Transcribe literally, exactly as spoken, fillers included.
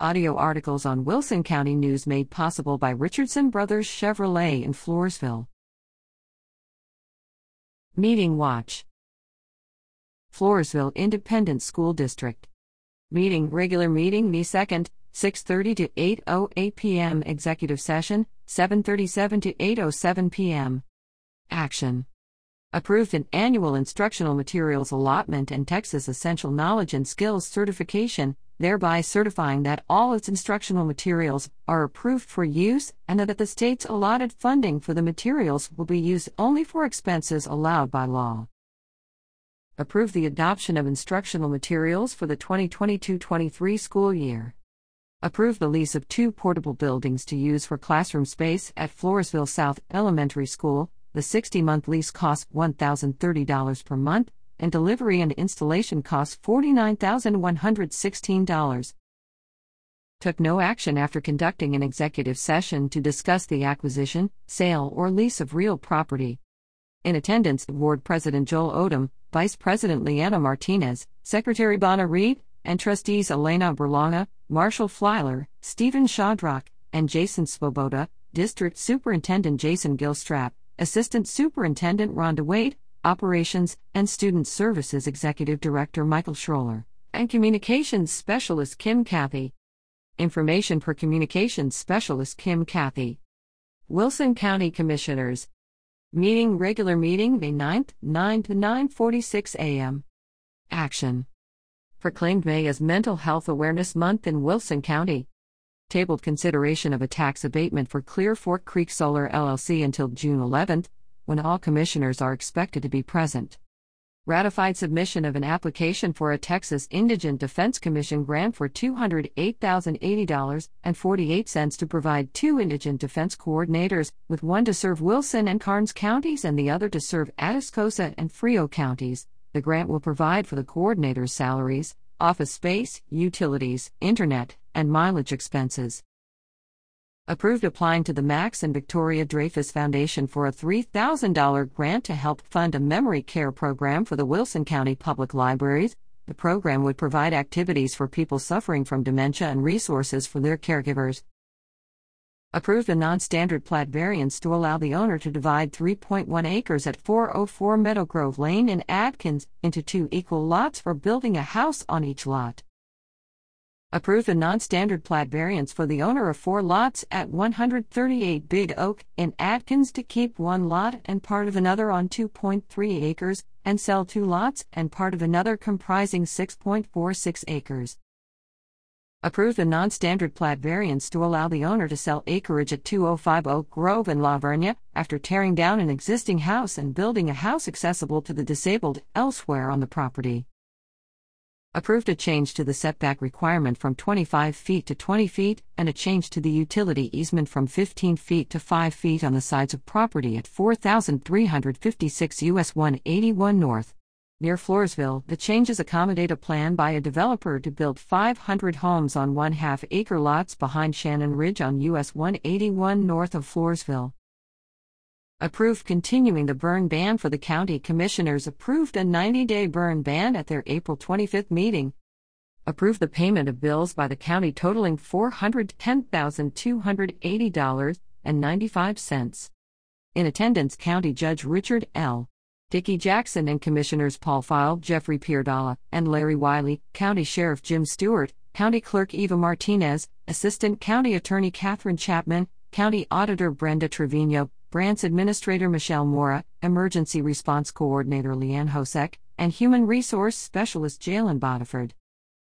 Audio articles on Wilson County News made possible by Richardson Brothers Chevrolet in Floresville. Meeting Watch. Floresville Independent School District. Meeting Regular Meeting May second, six thirty to eight oh eight p m Executive Session, seven thirty-seven to eight oh seven p m Action. Approved an annual instructional materials allotment and Texas Essential Knowledge and Skills certification, thereby certifying that all its instructional materials are approved for use and that the state's allotted funding for the materials will be used only for expenses allowed by law. Approve the adoption of instructional materials for the twenty twenty-two twenty-three school year. Approve the lease of two portable buildings to use for classroom space at Floresville South Elementary School. The sixty-month lease costs one thousand thirty dollars per month, and delivery and installation costs forty-nine thousand one hundred sixteen dollars. Took no action after conducting an executive session to discuss the acquisition, sale, or lease of real property. In attendance, Board President Joel Odom, Vice President Leanna Martinez, Secretary Bonner Reed, and Trustees Elena Burlonga, Marshall Flyler, Stephen Shadrack, and Jason Swoboda, District Superintendent Jason Gilstrap, Assistant Superintendent Rhonda Wade, Operations and Student Services Executive Director Michael Schroler, and Communications Specialist Kim Cathy. Information per Communications Specialist Kim Cathy. Wilson County Commissioners. Meeting Regular Meeting May ninth, nine to nine forty-six a m Action. Proclaimed May as Mental Health Awareness Month in Wilson County. Tabled consideration of a tax abatement for Clear Fork Creek Solar L L C until June eleventh, when all commissioners are expected to be present. Ratified submission of an application for a Texas Indigent Defense Commission grant for two hundred eight thousand eighty dollars and forty-eight cents to provide two indigent defense coordinators, with one to serve Wilson and Karnes counties and the other to serve Atascosa and Frio counties. The grant will provide for the coordinators' salaries, office space, utilities, internet, and mileage expenses. Approved applying to the Max and Victoria Dreyfus Foundation for a three thousand dollars grant to help fund a memory care program for the Wilson County Public Libraries. The program would provide activities for people suffering from dementia and resources for their caregivers. Approved a non-standard plat variance to allow the owner to divide three point one acres at four oh four Meadowgrove Lane in Atkins into two equal lots for building a house on each lot. Approved a non-standard plat variance for the owner of four lots at one thirty-eight Big Oak in Atkins to keep one lot and part of another on two point three acres, and sell two lots and part of another comprising six point four six acres. Approved a non-standard plat variance to allow the owner to sell acreage at two oh five Oak Grove in La Vernia after tearing down an existing house and building a house accessible to the disabled elsewhere on the property. Approved a change to the setback requirement from twenty-five feet to twenty feet, and a change to the utility easement from fifteen feet to five feet on the sides of property at four thousand three hundred fifty-six U S one eighty-one North. Near Floresville, the changes accommodate a plan by a developer to build five hundred homes on one-half acre lots behind Shannon Ridge on U S one eighty-one north of Floresville. Approved continuing the burn ban for the county commissioners. Approved a ninety-day burn ban at their April twenty-fifth meeting. Approved the payment of bills by the county totaling four hundred ten thousand two hundred eighty dollars and ninety-five cents. In attendance, County Judge Richard L. Dickie Jackson and Commissioners Paul File, Jeffrey Pierdala, and Larry Wiley, County Sheriff Jim Stewart, County Clerk Eva Martinez, Assistant County Attorney Catherine Chapman, County Auditor Brenda Trevino, Grants Administrator Michelle Mora, Emergency Response Coordinator Leanne Hosek, and Human Resource Specialist Jalen Botiford.